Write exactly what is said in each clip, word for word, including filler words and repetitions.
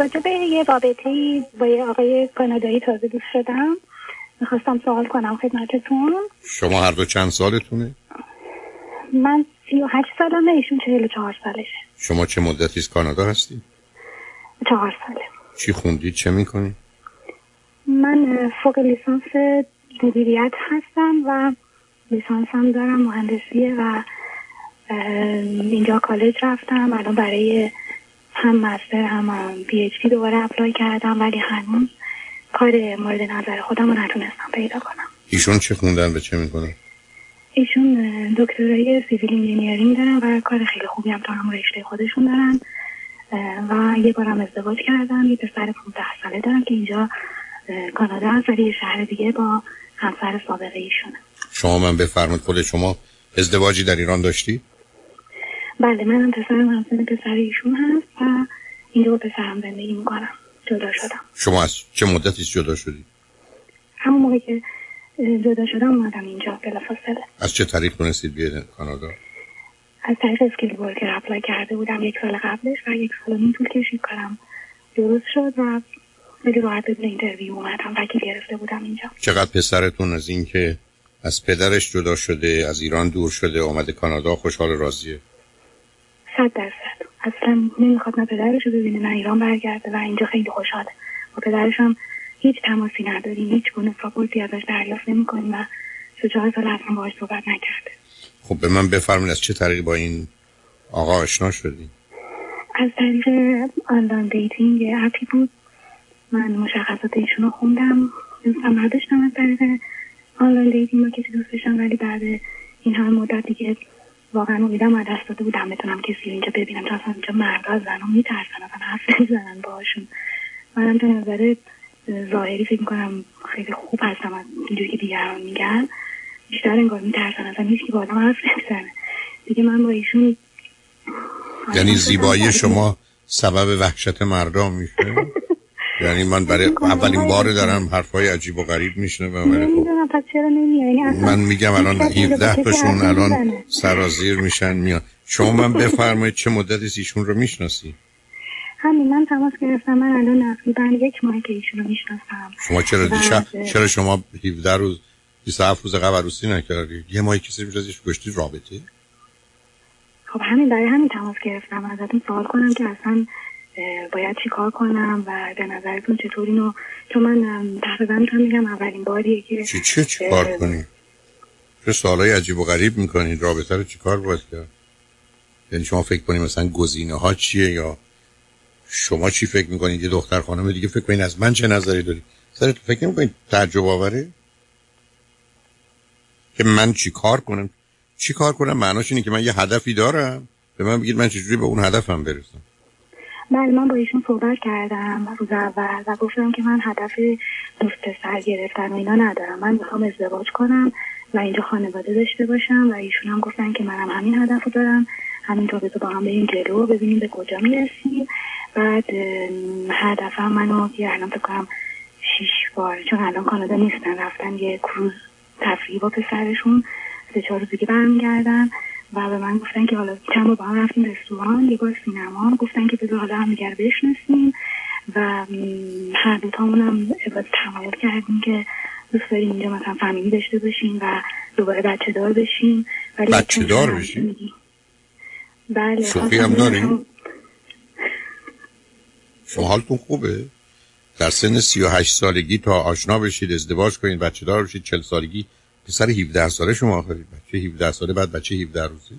راجع به یه رابطه‌ای با یه آقای کانادایی تازه دوست شدم، میخواستم سوال کنم خدمتتون. شما هر دو چند سالتونه؟ من سی و هشت سالمه، ایشون چهل و چهار سالشه. شما چه مدتی از کانادا هستی؟ چهار ساله. چی خوندید، چه میکنی؟ من فوق لیسانس مدیریت هستم و لیسانسم دارم مهندسی و اینجا کالج رفتم. الان برای هم مستر هم پی اچ دی دوباره اپلای کردم ولی هنوز کار مورد نظر خودم رو نتونستم پیدا کنم. ایشون چه خوندن و چه میکنن؟ ایشون دکترای سیویل انجینیرینگ دارن و کار خیلی خوبی هم دارن، رشته خودشون دارن و یه بارم ازدواج کردن. یه پسر پانزده ساله دارن که اینجا کانادا هست ولی یه شهر دیگه با همسر سابقه ایشونه. شما من بفرمایید خود شما ازدواجی در ایران داشتی؟ بله، من هم پسرم همسن پسر ایشون هست و اینجا با پسرم زندگی میکنم. جدا شدم. شما از چه مدتی جدا شدید؟ همون موقع که جدا شدم اومدم اینجا بلافاصله. از چه طریق تونستید بیاید کانادا؟ از طریق اسکیل ورکر اپلای کرده بودم یک سال قبلش و یک سال و نیم طول کشید کارم درست شد و خیلی راحت بدون اینترویو اومدم، وکیل گرفته بودم اینجا. چقدر پسرتون از اینکه از پدرش جدا شده، از ایران دور شده، اومده کانادا خوشحال راضیه؟ صد درصد. اصلا نمیخواد نه پدرش رو ببینه نه ایران برگرده و اینجا خیلی خوشحاله. با پدرش هم هیچ تماسی نداریم، هیچ گونه ساپورتی ازش دریافت نمی‌کنیم و سه چهار سال اصلا باهاش صحبت نکرده. خب به من بفرمایید از چه طریقی با این آقا آشنا شدید؟ از طریق آنلاین دیتینگ اپی بود. من مشخصات ایشون رو خوندم، دوستم نداشتم از طریق آنلاین دیتینگ با کسی دوست بشم ولی بعد این همه مدت دیگه واقعا امیدم از دست داده بودم بتونم کسی اینجا ببینم، چون اصلا اینجا مردا از زنان میترسن، اصلا حرف نمیزنن باهاشون. منم به نظر ظاهری فکر میکنم خیلی خوب هستم، از اینجوری که دیگران میگن بیشتر انگار میترسن، اصلا هیچکی با آدم حرف نمیزنه دیگه. من با ایشون، یعنی زیبایی شما سبب وحشت مردم میشه؟ یعنی من برای اولین بار دارم حرفای عجیب و غریب میشنوم. ولی خب من میگم الان هفده تاشون الان سرازیر میشن میان. شما من بفرمایید چه مدتی ایشون رو میشناسی؟ همین من تماس گرفتم، من الان تقریبا یک ماه که ایشون رو میشناسم. شما چرا دیشب چرا شما هفده روز بیست و هفت روز قبل عروسی نکردید؟ یه ماه کسی میشناسیش گشتید رابطه؟ خب همین برای همین تماس گرفتم ازتون سوال کنم که اصلا باید چی کار کنم و به نظرتون چطوری نو، چون من تقریبا میتونم میگم اولین باریه که چی چی چی کار کنی؟ چه سوالای عجیب و غریب میکنید؟ رابطه رو چی کار باید کرد؟ یعنی شما فکر کنید مثلا گزینه ها چیه یا شما چی فکر میکنید؟ یه دختر خانم دیگه فکر کنید از من چه نظری داری؟ سرت فکر میکنید تعجب آوره که من چی کار کنم؟ چی کار کنم معناش اینه که من یه هدفی دارم، به من بگید من چجوری به اون هدفم برسم. بله، من با ایشون صحبت کردم روز اول و گفتم که من هدف دوست پسر گرفتن و اینا ندارم، من میخوام ازدواج کنم و اینجا خانواده داشته باشم و ایشون هم گفتن که منم همین هدف رو دارم، همین طور با هم بریم جلو ببینیم به کجا میرسیم. بعد هدفم منو یه الان فکر کنم شیش بار، چون الان کانادا نیستن، رفتن یه کروز تفریحی با پسرشون، سه چهار روز دیگه برمیگردن و به من گفتن که حالا چند بار با هم رفتیم رستوران، یه بار سینما، گفتن که بذار حالا همدیگر بشناسیم و هر دوتامون هم تمایل کردیم که دوست داریم اینجا مثلا فامیلی داشته باشیم و دوباره بچه دار بشیم. بچه دار بشیم؟ بله. شوخی هم داریم؟ شما حالتون خوبه؟ در سن سی و هشت سالگی تا آشنا بشید، ازدواج کنید، بچه دار بشید. چهل سالگی پسر هفده ساله شما آخری، بچه هفده ساله بعد بچه هفده روزه.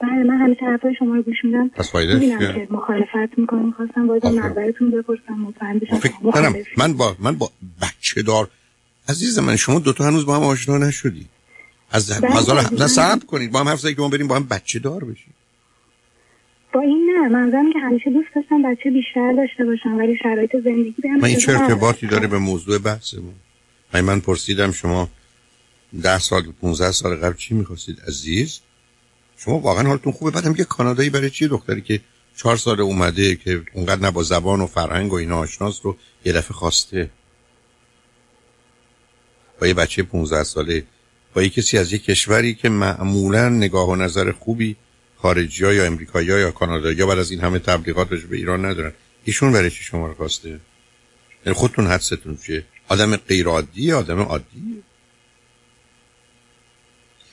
بله، من همه طرفای شما رو گوش میدم. پس فایده چیه؟ مخالفت میکنم، خواستم باید نظرتون بپرسم مطمئن بشم. فکر من با من با بچه دار عزیز من، شما دو تا هنوز با هم آشنا نشدی. از هزار نه صبر کنید با هم حرف بزنید که ما بریم با هم بچه دار بشیم. با این نه، منظورم که همیشه دوست داشتم بچه بیشتر داشته باشم ولی شرایط زندگی به من چه ارتباطی داره به موضوع بحثمون؟ من پرسیدم شما ده سال پانزده سال قبل چی می‌خواستید عزیز؟ شما واقعا حالتون خوبه؟ بعد هم که کانادایی برای چی دختری که چهار سال اومده که اونقدر نه با زبان و فرهنگ و اینا آشناست رو یه دفعه خواسته با یه بچه پانزده ساله با یه کسی از یه کشوری که معمولا نگاه و نظر خوبی خارجی‌ها یا آمریکایی‌ها یا کانادایی‌ها بعد از این همه تبلیغاتش به ایران ندارن. ایشون برای چی شما رو خواسته؟ یعنی خودتون حدستون چیه؟ آدم غیر عادیه؟ آدم عادیه؟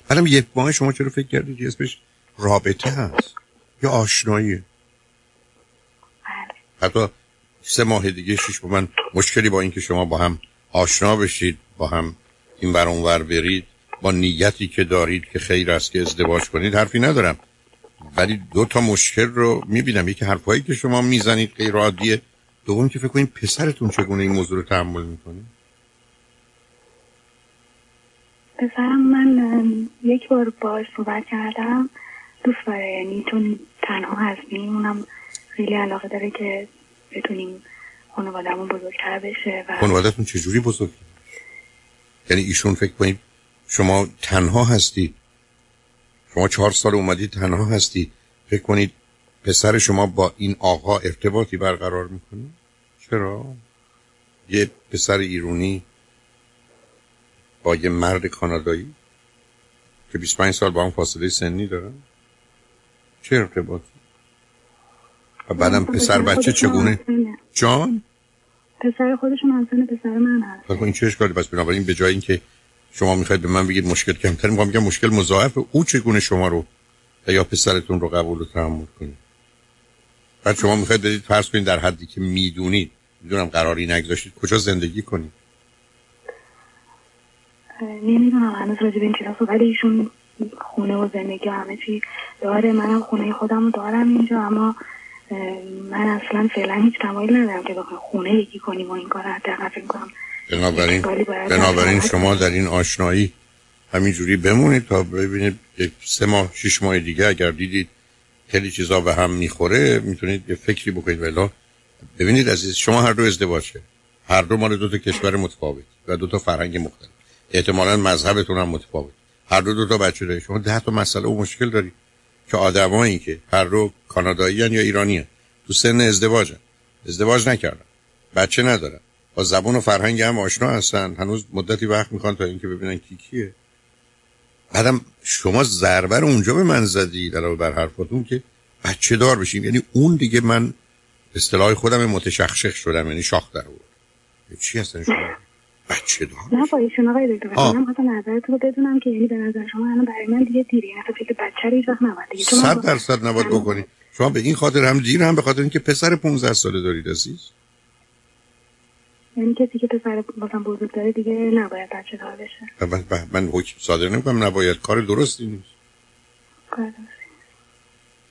برام یک ماه شما چرا فکر کردید اسمش رابطه هست یا آشناییه؟ حتی سه ماه دیگه شیش با من مشکلی با این که شما با هم آشنا بشید، با هم این ور اون ور برید با نیتی که دارید که خیر است که ازدواج کنید، حرفی ندارم، ولی دو تا مشکل رو میبینم. یکی حرفایی که شما میزنید غیر عادیه، دوم که فکر کنین پسرتون چگونه این موضوع رو تحمل میکنه. پسرم من یک بار باهاش صحبت کردم، دوست داره، یعنی چون تنها هستیم اونم خیلی علاقه داره که بتونیم خانواده‌مون بزرگتر بشه. و خانواده‌تون چجوری بزرگ؟ یعنی ایشون فکر کنید شما تنها هستید، شما چهار سال اومدید تنها هستید، فکر کنید پسر شما با این آقا ارتباطی برقرار میکنه؟ چرا؟ یه پسر ایرانی با یه مرد کانادایی که بیست و پنج سال با هم فاصله سنی دارن، چه ارتباطی؟ و بعدم پسر بچه چگونه؟ جان؟ پسر خودشون همسن پسر من هست. خب این چه اشکالی؟ پس بنابراین به جای اینکه شما میخواید به من بگید مشکل کمتر، میخوام بگم مشکل مضاعف او چگونه شما رو یا پسرتون رو قبول و تحمل کنید. بعد شما میخواید بدید فرض کنید در حدی که میدونید، میدونم قراری نگذاشتید، کجا زندگی کنید؟ نمیدونم هنوز راجع به این چیزا صحبت، ایشون خونه و زندگی و همه چی داره، منم خونه خودم رو دارم اینجا، اما من اصلا فعلا هیچ تمایلی ندارم که بخوام خونه یکی کنیم و این کارو حداقل فکر کنم. بنابراین بنابراین شما در این آشنایی همینجوری بمونید تا ببینید یک سه ماه شش ماه دیگه اگر دیدید خیلی چیزا به هم میخوره میتونید یه فکری بکنید. ولی ببینید عزیز، شما هر دو ازدواج کردید، هر دو مال دو تا کشور متفاوت و دو تا فرهنگ مختلف، احتمالاً مذهبتون هم متفاوت، هر دو دو تا بچه دارید، شما ده تا مسئله و مشکل دارید که آدمایی که هر دو کاناداییان یا ایرانیان تو سن ازدواجن، ازدواج نکردن، بچه ندارن، با زبان و فرهنگ هم آشنا هستن، هنوز مدتی وقت میخوان تا اینکه ببینن کی کیه. بعدم شما ضربه رو اونجا به من زدید علاوه بر حرفاتون که بچه دار بشیم، یعنی اون دیگه من اصطلاح خودم متشخشخ شدم، یعنی شاخ در آورد. چی هستن شما؟ بچه دار. نه با ایشون آقای دکتر من خواستم نظرتون رو بدونم که یعنی به نظر شما الان برای من دیگه دیره، یعنی فکر بچه رو هیچ وقت نباید دیگه صد درصد نباید بکنید. شما به این خاطر هم دیر، هم به خاطر اینکه پسر پانزده ساله دارید عزیز، یعنی کسی که پسر بازم بزرگ داره دیگه نباید بچه دار بشه. من من حکم صادر نمی‌کنم نباید، کار درستی نیست، کار درستی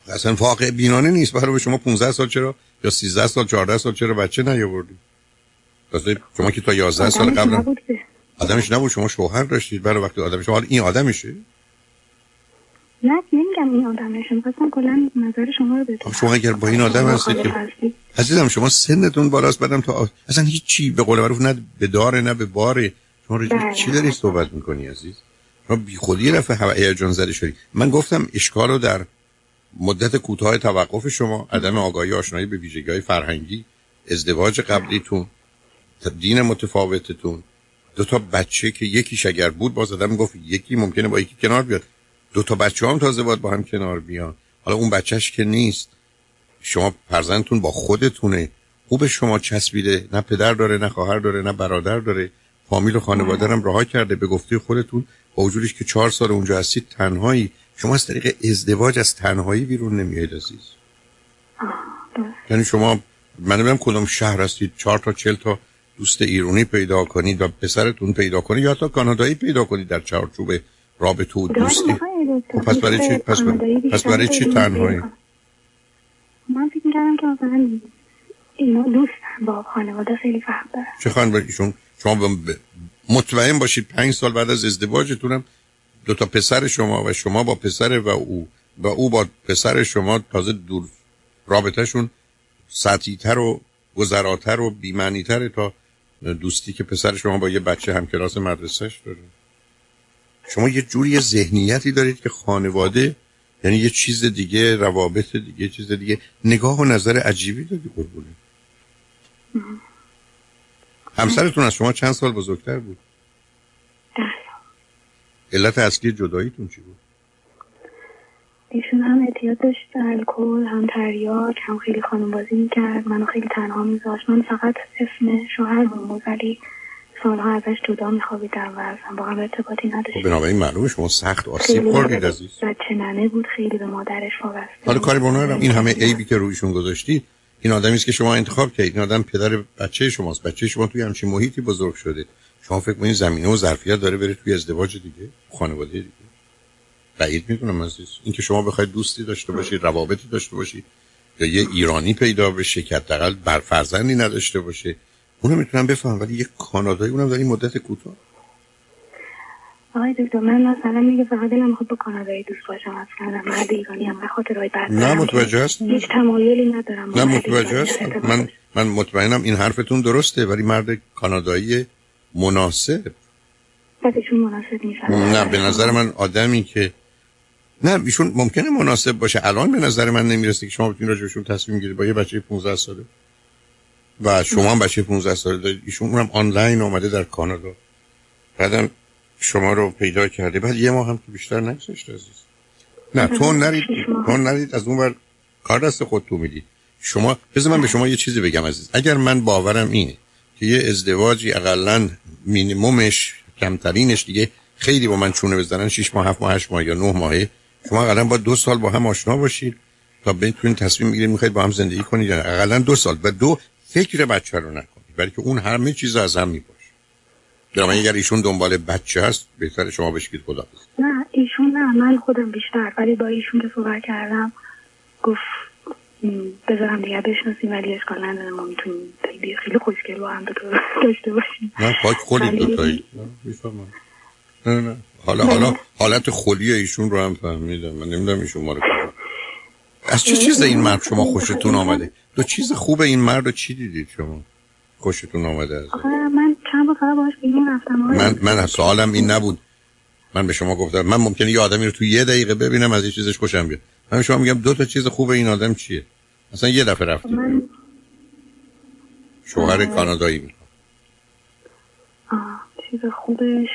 نیست، اصلا واقع بینانه نیست. برای شما پانزده سال چرا یا سیزده سال چهارده سال چرا بچه نیاوردید؟ راستش شما که تا یازده سال قبل آدمش نبود، شما شوهر داشتید، برای وقتی آدمش حالا این آدمشه؟ نه نمیگم این آدمشه، می‌خواستم کلا نظر شما رو بدونم. شما اگر با این آدم هستید که عزیزم شما سنتون بالاست، بعدم تا اصلا هیچ چی به قول معروف نه به داره نه به باره، شما راجع چی داری صحبت میکنی عزیز؟ شما بی خودی رفع هیجان زده شدی. من گفتم اشکال رو در مدت کوتاه توقف شما، عدم آگاهی آشنایی به ویژگی‌های فرهنگی، ازدواج قبلیتون، دین متفاوتتون، دو تا بچه که یکیش اگر بود باز آدم گفت یکی ممکنه با یکی کنار بیاد، دو تا بچه هم تازه باید با هم کنار بیان، حالا اون بچهش که نیست، شما فرزندتون با خودتونه، او به شما چسبیده، نه پدر داره نه خواهر داره نه برادر داره، فامیل و خانواده هم رها کرده. به گفته خودتون با وجودش که چهار سال اونجا هستید تنهایی، شما از طریق ازدواج از تنهایی بیرون نمیایید عزیز. یعنی شما من نمیدونم کدوم شهر هستید، چهار تا چهل تا دوست ایرانی پیدا کنید و پسرتون پیدا کنید یا تا کانادایی پیدا کنید در چارچوب رابطه و دوستی. پس برای چی پس برای, پس برای چی تنهایی؟ من فکر می‌کردم که مثلا اینا دوست با خانواده خیلی فرق داره. چه خان برایشون شما ب... مطمئن باشید پنج سال بعد از ازدواجتون هم دو تا پسر شما و شما با پسر و او و او با پسر شما تازه دور رابطه‌شون سطحی‌تر و گذراتر و بی‌معنی‌تر تا دوستی که پسر شما با یه بچه همکلاس مدرسه‌اش داره. شما یه جوری ذهنیتی دارید که خانواده یعنی یه چیز دیگه، روابط دیگه، چیز دیگه، نگاه و نظر عجیبی دادی قربونه. همسرتون از شما چند سال بزرگتر بود؟ ده سال. علت اصلی جداییتون چی بود؟ ایشون هم اعتیاد داشت به الکل، هم تریاک، هم خیلی خانم‌بازی می‌کرد، منو خیلی تنها می‌ذاشت. من فقط اسم شوهر بود ولی سال‌ها ازش جدا می‌خوابیدم و اصلا با هم ارتباطی نداشتیم. بنابراین معلومه شما سخت آسیب خوردید عزیز. بچه ننه بود، خیلی به مادرش وابسته. حالا کاری به اونها ندارم، این همه عیبی که رویشون گذاشتید، این آدمی است که شما انتخاب کردید، این آدم پدر بچه شماست، بچه شما توی همچین محیطی بزرگ شده. شما فکر می‌کنید زمینه و ظرفیت داره بره توی ازدواج دیگه، خانواده دیگه؟ بعید می‌دونم عزیز. اینکه شما بخواید دوستی داشته باشید، روابطی داشته باشید یا یه ایرانی پیدا بشه که حداقل بر فرزندی نداشته باشه، اونو میتونم بفهم، ولی یه کانادایی اونم در این مدت کوتاه. آقای دکتر من مثلا میگه فقط دلم می‌خواد با کانادایی دوست باشم، اصلا من ایرانی هم خاطرای بد نه متوجه هستم، هیچ تمایلی ندارم. نه متوجه هستم، من من مطمئنم این حرفتون درسته، ولی مرد کانادایی مناسب بسیشون مناسب نیست. نه به نظر من آدمی که نه ایشون ممکنه مناسب باشه الان به نظر من نمیرسه که شما بتونید راجبشون تصمیم بگیرید با یه بچه پانزده ساله و شما هم بچه پانزده ساله دارید، ایشون اونم آنلاین اومده در کانادا، بعدم شما رو پیدا کرده، بعد یه ماه هم که بیشتر نگذشته عزیز. نه تون نرید، تون نرید، از اون ور کار دست خودتون میدید. شما بذار من به شما یه چیزی بگم عزیز، اگر من باورم اینه که یه ازدواجی حداقل مینیممش کمترینش دیگه خیلی با من چونه بزنن شش ماه، هفت ماه، هشت ماه یا نه ماهه، شما حداقل با دو سال با هم آشنا باشید تا بتونید تصمیم بگیرید میخواید با هم زندگی کنید یا حداقل دو سال و دو فکر بچه رو نکنید، ولی که اون همه چیز از هم میپاشه. درمان اگر ایشون دنبال بچه هست بهتره شما بهش بگید خدا بزن. نه ایشون نه، من خودم بیشتر، ولی با ایشون که صحبت کردم گفت بذارم دیگه بشناسیم، ولی اشکال نداره ما میتونیم خیلی خوشگل با هم داشته باشیم. نه پاک خودید دوتایی میفهمم. نه نه حالا حالا حالت خلیه ایشون رو هم فهمیدم، من نمیدونم ایشون ما رو کنم. از چه چیز این مرد شما خوشتون آمده؟ دو چیز خوب این مرد رو چی دیدید شما خوشتون آمده از من؟ چند بار فقط باهاش بیرون رفتم. من من سوالم این نبود، من به شما گفتم من ممکنه یه آدمی رو تو یه دقیقه ببینم از یه چیزش خوشم بیاد، من به شما میگم دو تا چیز خوب این آدم چیه؟ اصلا یه دفعه رفتید من... شوهر آه... کانادایی میگم آه چیز خوبش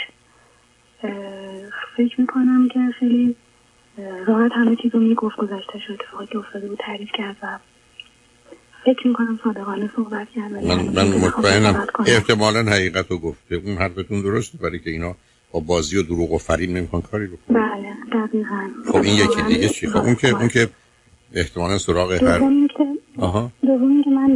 اه... فکر میکنم که خیلی راحت همه چیزو میگفت، گذشته شده اتفاقی افتاده بود تعریف کرد و فکر میکنم صادقانه صحبت کرد. من من مطمئنم احتمالاً حقیقت رو گفته، اون حرفتون درسته، برای که اینا با بازی و دروغ و فریب نمیخوان کاری رو کنن. بله دقیقاً. خب این یکی دیگه چی؟ خب اون که اون که احتمالاً سراغ هر آها دومی که من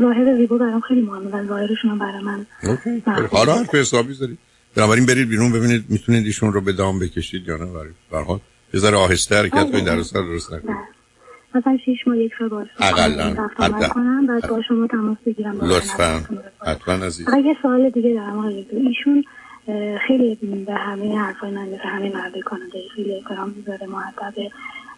ظاهر زیبا برام خیلی مهمه و ظاهرشون برای من. اوکی حالا حرف حسابی زدید، بنابراین برید بیرون ببینید میتونید ایشون رو به دام بکشید یا نه. برای برخلاف یه ذره آهسته حرکت کنید، در اصل درست نکنید. مثلا شش ماه یک بار اقلا حتما کنم بعد با شما تماس بگیرم لطفاً. حتما عزیز. یه سوال دیگه دارم آقای دکتر، ایشون خیلی به همه حرفای من مثل همه مردای کانادایی خیلی احترام میذاره، محبته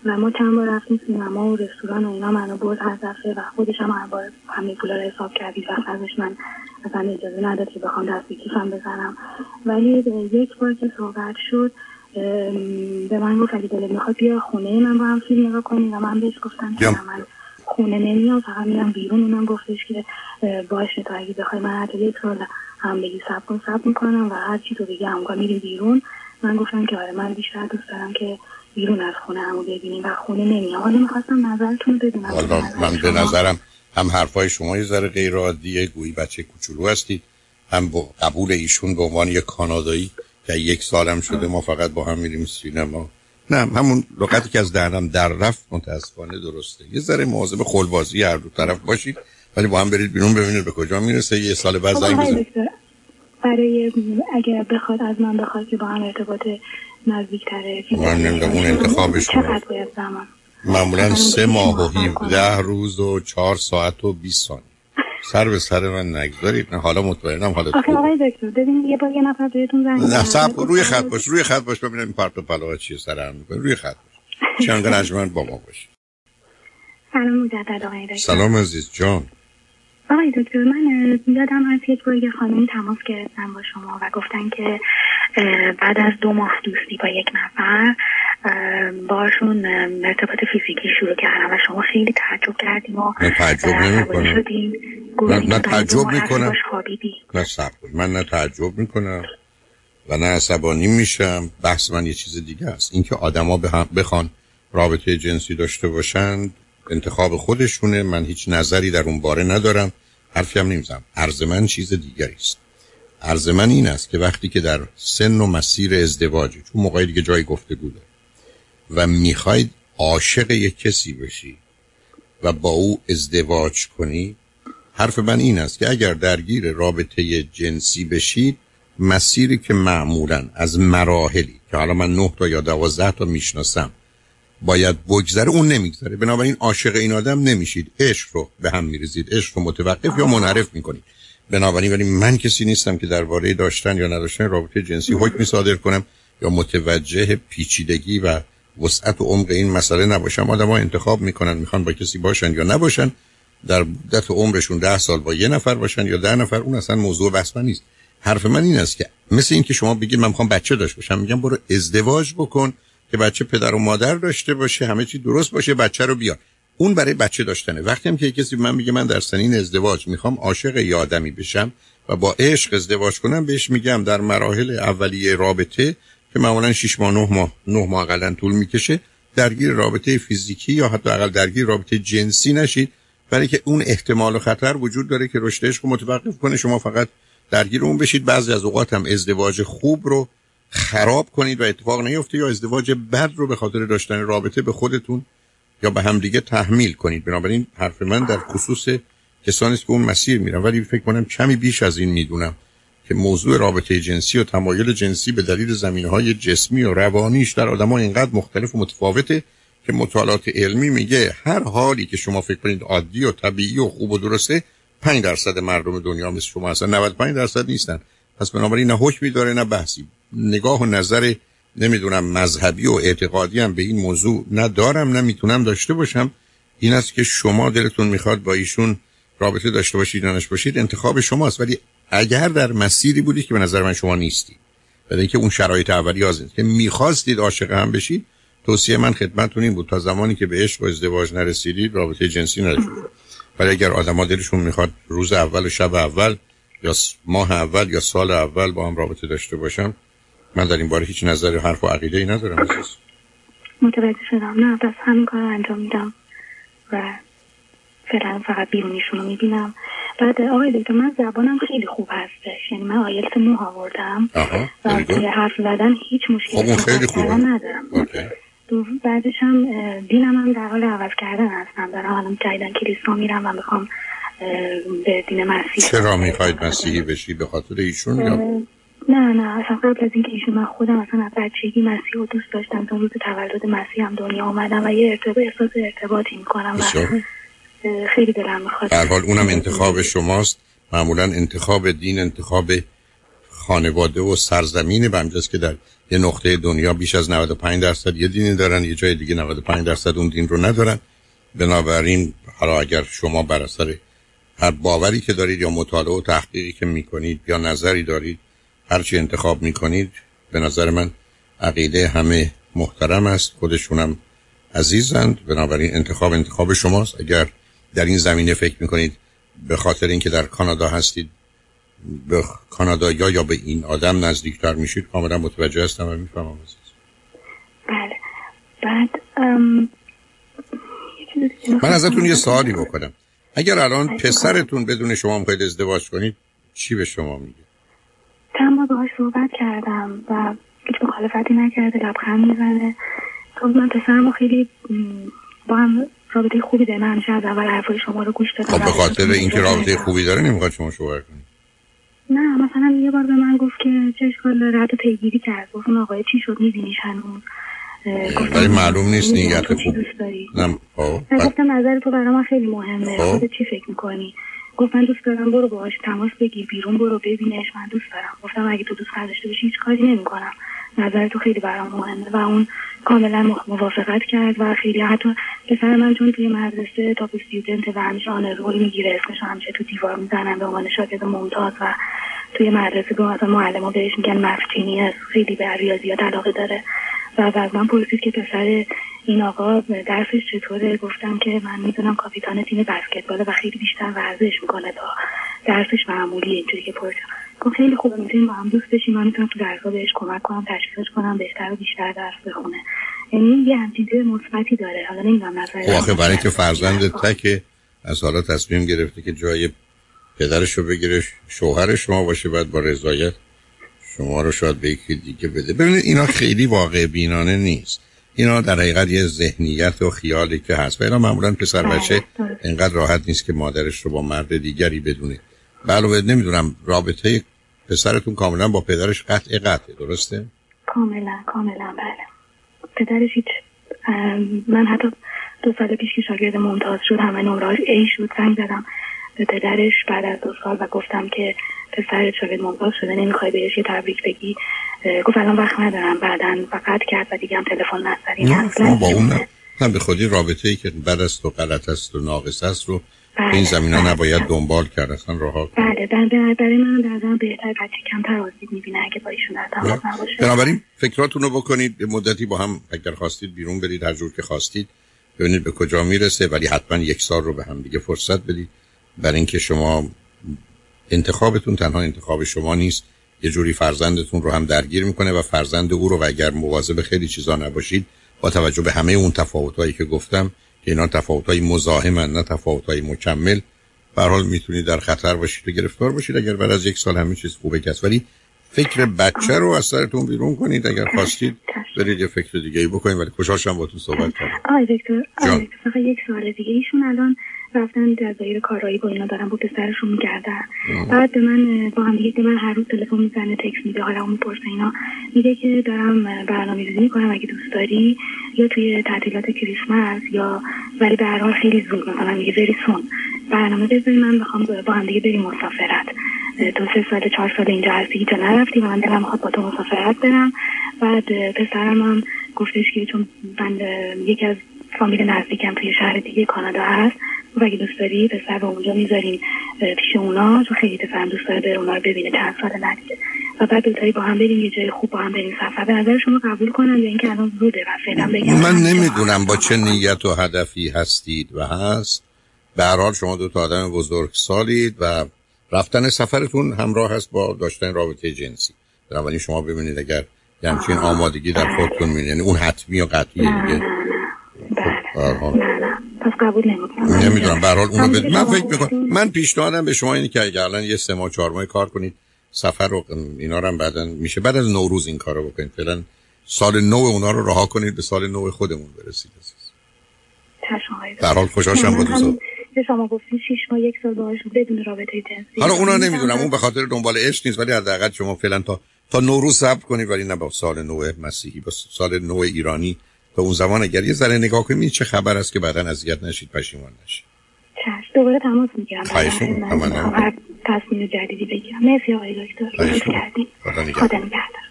و ما چند بار رفتیم سینما و رستوران و اینا، منو برد هر دفعه و خودش هم هر بار همه پولا رو حساب کرد، هیچ وقت ازش من اصلا اجازه نداد که بخوام دست به کیفم بزنم، ولی یک بار که صحبت شد به من گفت اگه دلت میخواد بیا خونه من با هم فیلم نگاه کنیم و من بهش گفتم که من خونه نمیام فقط میرم بیرون، اونم گفتش که باشه تا اگه بخوای من حتی یک سال هم بگی صبر کن صبر میکنم و هر چی تو بگی همونگاه میریم بیرون. من گفتم که آره من بیشتر دوست دارم که بیرون از خونه همو ببینیم و خونه نمیام. حالا میخواستم نظرتون بدونم. حالا من به نظرم هم حرفای شما یه ذره غیر عادیه، گویی بچه کوچولو هستید، هم با قبول ایشون به عنوان یک کانادایی که یک سالم شده ما فقط با هم میریم سینما. نه همون لغتی که از دهنم در رفت متاسفانه درسته، یه ذره مواظب خلبازی هر دو طرف باشید، ولی با هم برید بیرون ببینید به کجا میرسه. یه سال بعد زنگ بزنید برای اگه بخواد از من بخواد که با هم ارتباط نزدیک‌تره. من نمیدونم اون انتخابش چقدر باید زمان، معمولا سه ماه و هفده روز و چهار ساعت و بیست ثانیه. سر به سر من نگذارید. نه حالا مطمئنم حالت خوبه. آقای دکتر ببینید یه بار یه نفر بهتون زنگ زد. نه صاحب روی خط باش، روی خط باش ببینم این پارت و پلاها چیه سر هم می‌کنه. روی خط باش. چند تا نجمن با ما باش. سلام مجدد آقای دکتر. سلام عزیز جان. آقای دکتر من یادم از یک بار یه خانمی تماس گرفتن با شما و گفتن که بعد از دو ماه دوستی با یک نفر باشون ارتباط فیزیکی شروع کردم و شما خیلی تعجب کردیم و من تعجب نمی‌کنم. من نه تعجب می‌کنم. نه صبر من نه تعجب می‌کنم و نه عصبانی میشم. بحث من یه چیز دیگه است، اینکه آدما به هم بخوان رابطه جنسی داشته باشند انتخاب خودشونه، من هیچ نظری در اون باره ندارم، حرفی هم نمیزنم. عرض من چیز دیگری است. عرض من این است که وقتی که در سن و مسیر ازدواجی، چون موقعی دیگه جای گفتگو داره و میخواید عاشق یک کسی بشی و با او ازدواج کنی، حرف من این است که اگر درگیر رابطه جنسی بشید، مسیری که معمولاً از مراحلی که حالا من نه تا یا دوازده تا میشناسم باید بگذره، اون نمیگذره، بنابراین عاشق این آدم نمیشید، عشق رو به هم میریزید، عشق رو متوقف یا منحرف میکنید. بنابراین ولی من کسی نیستم که درباره داشتن یا نداشتن رابطه جنسی حکمی صادر کنم یا متوجه پیچیدگی و وسعت و عمق این مسئله نباشم. آدم‌ها انتخاب میکنن میخوان با کسی باشن یا نباشن، در مدت عمرشون ده سال با یه نفر باشن یا ده نفر، اون اصلا موضوع بحث من نیست. حرف من این است که مثل این که شما بگید من میخوام بچه داشته باشم، میگم برو ازدواج بکن که بچه پدر و مادر داشته باشه، همه چی درست باشه، بچه رو بیار. اون برای بچه داشتنه. وقتی هم که کسی من میگه من در سنین ازدواج میخوام عاشق یه آدمی بشم و با عشق ازدواج کنم، بهش میگم در مراحل اولیه رابطه که معمولا شش ماه نه ماه نه ماه حداقل طول میکشه، درگیر رابطه فیزیکی یا حتی حداقل درگیر رابطه جنسی نشید، برای که اون احتمال و خطر وجود داره که رشد عشق رو متوقف کنه، شما فقط درگیر اون بشید. بعضی از اوقات هم ازدواج خوب رو خراب کنید و اتفاق نیفته، یا ازدواج بد رو به خاطر داشتن رابطه به خودتون یا به هم دیگه تحمیل کنید. بنابراین حرف من در خصوص کسانی است که اون مسیر میرن، ولی فکر کنم کمی بیش از این میدونم که موضوع رابطه جنسی و تمایل جنسی به دلیل زمینه‌های جسمی و روانیش در آدم‌ها اینقدر مختلف و متفاوته که مطالعات علمی میگه هر حالی که شما فکر کنید عادی و طبیعی و خوب و درسته، پنج درصد مردم دنیا مثل شما اصلا نود و پنج درصد نیستن. پس بنابراین نه حکمی داره نه بحثی. نگاه و نظر نمیدونم مذهبی و اعتقادی هم به این موضوع ندارم، نمیتونم داشته باشم. این است که شما دلتون میخواد با ایشون رابطه داشته باشید یا نباشید، انتخاب شماست. ولی اگر در مسیری بودید که به نظر من شما نیستید، برای اینکه اون شرایط اولیه از اینکه میخواستید عاشق هم بشید، توصیه من خدمتتون این بود تا زمانی که به عشق و ازدواج نرسیدید رابطه جنسی نداشته باشید. ولی اگر آدم‌ها دلشون میخواد روز اول و شب اول یا ماه اول یا سال اول با هم رابطه داشته باشن، من در این باره هیچ نظر حرف و عقیده ای ندارم. متوجه شدم. نه، بس همین کار رو انجام میدم و فعلا فقط بیرونیشون رو میبینم. بعد آقای دکتر من زبانم خیلی خوب هستش، یعنی من آیلتس مو آوردم و توی حرف زدن هیچ مشکلی ندارم. بعدش هم دینم هم در حال عوض کردن هستم، دارم حالا جدیدن کلیسا میرم و میخوام به دین مسیح. چرا میخواید مسیحی بشی؟ به خاطر ایشون یا؟ نه نه اصلا قبل از اینکه ایشون، من خودم اصلا از بچگی مسیح رو دوست داشتم، تا روز تولد مسیح هم دنیا آمدم و یه ارتباط احساس ارتباطی میکنم و خیلی دلم میخواد. به هر حال اونم انتخاب شماست. معمولا انتخاب دین انتخاب خانواده و سرزمینه، به همجاست که در یه نقطه دنیا بیش از نود و پنج درصد یه دینی دارن، یه جای دیگه نود و پنج درصد اون دین رو ندارن. بنابراین حالا اگر شما بر اثر هر باوری که دارید یا مطالعه و تحقیقی که میکنید یا نظری دارید، هرچی انتخاب میکنید به نظر من عقیده همه محترم است، خودشونم عزیزند. بنابراین انتخاب انتخاب شماست. اگر در این زمینه فکر میکنید به خاطر اینکه در کانادا هستید به کانادا یا یا به این آدم نزدیکتر میشید، کاملا متوجه هستم و میفهمم. بله. بعد ام... من ازتون یه سوالی بکنم. اگر الان پسرتون بدون شما میخواید ازدواج کنید، چی به شما میگه؟ چند بار باهاش صحبت کردم و هیچ مخالفتی نکرده، لبخند میزنه. تو من پسرمو خیلی با هم رابطه خوبی داره. من از اول حرفای شما رو گوش دادم. خب به خاطر اینکه رابطه خوبی داره نمیخواد شما شوهر کنید؟ نه، مثلا یه بار به من گفت که چه اشکال داره، حتی پیگیری کرد، گفت اون آقای چی شد میبینیش هنوز، ولی معلوم نیست نیت خوب. نه گفتم نظر تو برای من خیلی مهمه، خودت چی فکر میکنی؟ گفت من دوست دارم، برو باهاش تماس بگیر، بیرون برو ببینش، من دوست دارم. گفتم اگه تو دوست داشته باشی هیچ کاری نمی‌کنم، نظر تو خیلی برام مهمه و اون کاملا موافقت کرد و خیلی حتی پسر من چون توی مدرسه تاپ استودنت و همیشه آنرول میگیره، اسمش همیشه تو دیوار میزنن به عنوان شاگرد ممتاز و توی مدرسه به معلم‌ها بهش میگن مفتینی، خیلی به ریاضیات علاقه داره. و بعد من پرسید که پسر این آقا درسش چطوره؟ گفتم که من میدونم کاپیتان تیم بسکتباله و خیلی بیشتر ورزش میکنه تا درسش معمولیه. اینجوری که پرسیدم گفت خیلی خوبه، میتونیم با هم دوست بشیم، من میتونم تو درس‌ها بهش کمک کنم، تشویقش کنم بهتر و بیشتر درس بخونه. یعنی یه همچین مثبتی داره. حالا نمیدونم نظر آخه برای که فرزندت تکه از حالا تصمیم گرفته که جای پدرش رو بگیره، شوهر شما باشه، بعد با رضایت شما رو شاید به یکی دیگه بده. ببینید اینا خیلی واقع بینانه نیست، اینا در حقیقت یه ذهنیت و خیالی که هست و اینا معمولا پسر بچه اینقدر راحت نیست که مادرش رو با مرد دیگری بدونه. بله نمیدونم رابطه پسرتون کاملا با پدرش قطع قطعه، درسته؟ کاملا کاملا بله. پدرش هیچ، من حتی دو سال پیش که شاگرد ممتاز شد همه نمره‌اش ای شد زنگ زدم به پدرش بعد از دو سال و گفتم که پسرت شاگرد ممتاز شده نمیخوای بهش یه تبریک بگی؟ گفت الان وقت ندارم، بعداً فقط کرد و دیگه هم تلفن نزدیم اصلا. با اون هم به خودی رابطه‌ای که بد است و غلط است و ناقص است رو بله. این زمینا نباید دنبال کرد، اصلا رها کرد. بله بله برای من درزم بهتر بچه کمتر آسیب می‌بینه اگه با ایشون ارتباط نباشه. بنابراین فکراتونو بکنید، مدتی با هم اگر خواستید بیرون برید، هر جور که خواستید، ببینید به کجا میرسه، ولی حتما یک سال رو به هم دیگه فرصت بدید، برای اینکه شما انتخابتون تنها انتخاب شما نیست، یه جوری فرزندتون رو هم درگیر میکنه و فرزند او رو، و اگر مواظب خیلی چیزا نباشید با توجه به همه اون تفاوتایی که گفتم که اینا تفاوت‌های مزاحمن نه تفاوت‌های مکمل، به هر حال میتونید در خطر باشید و گرفتار باشید اگر بعد از یک سال همه چیز خوبه کس. ولی فکر بچه رو از سرتون بیرون کنید، اگر خواستید برید یه فکر دیگه‌ای بکنید. ولی خوشحالم باهاتون صحبت کردم. آی دکتر آی فقط یک سوال دیگه، ایشون الان رفتن جزایر کارایی با اینا دارن با پسرشون می‌گردن، بعد من با هم دیگه من هر روز تلفن می‌زنه تکست میده، حالا اون پرسه اینا میگه که دارم برنامه‌ریزی می‌کنم اگه دوست داری یا توی تعطیلات کریسمس یا، ولی به هر حال خیلی زود مثلا میگه بری سون برنامه بزنی، من می‌خوام با هم دیگه بریم مسافرت، دو سه سال چهار سال اینجا هستی که نرفتیم، من دلم می‌خواد با تو مسافرت برم. بعد پسرم هم گفتش که چون من یکی از فامیل نزدیکم توی شهر دیگه کانادا هست و اگه دوست داری پسر رو اونجا میذاریم پیش اونا، چون خیلی پسرم دوست داره بره اونا رو ببینه چند سال ندیده، و بعد دوتایی با هم بریم یه جای خوب با هم بریم سفر. به نظر شما قبول کنن یا اینکه الان زوده و فعلا بگم؟ من نمیدونم با چه نیت و هدفی هستید و هست، به هر حال شما دو تا آدم بزرگسالید و رفتن سفرتون همراه هست با داشتن رابطه جنسی. بنابراین شما ببینید اگر همچین آمادگی در خودتون میبینید، یعنی اون حتمی و قطعی دیگه آها. پس قبول نمی‌کنم. نمی‌دونم به هر حال اونو بد... من فکر می‌کنم من پیشنهادم به شما اینه که اگه الان یه سه ماه چهار ماه کار کنید، سفر رو اینا رو هم بعداً میشه بعد از نوروز این کارو بکنید. فعلا سال نو اونا رو رها کنید، به سال نو خودمون برسید. به هر حال خوشحالم بود دوستان. شما گفتین شش ماه یک سال باهاش بدون رابطه جنسی. حالا اونا نمی‌دونم اون به خاطر دنبال عشق نیست، ولی حداقل شما فعلا تا تا نوروز صبر کنید، ولی نه با سال نو مسیحی، با سال نو ایرانی. تا اون زمان اگر یه ذره نگاه کنید چه خبر است که بعداً اذیت نشید، پشیمان نشید. چش دوباره تماس میگیرم. خواهش می‌کنم. تصمیم جدیدی بگیرم. مرسی آقای دکتر. خدا نگهدار.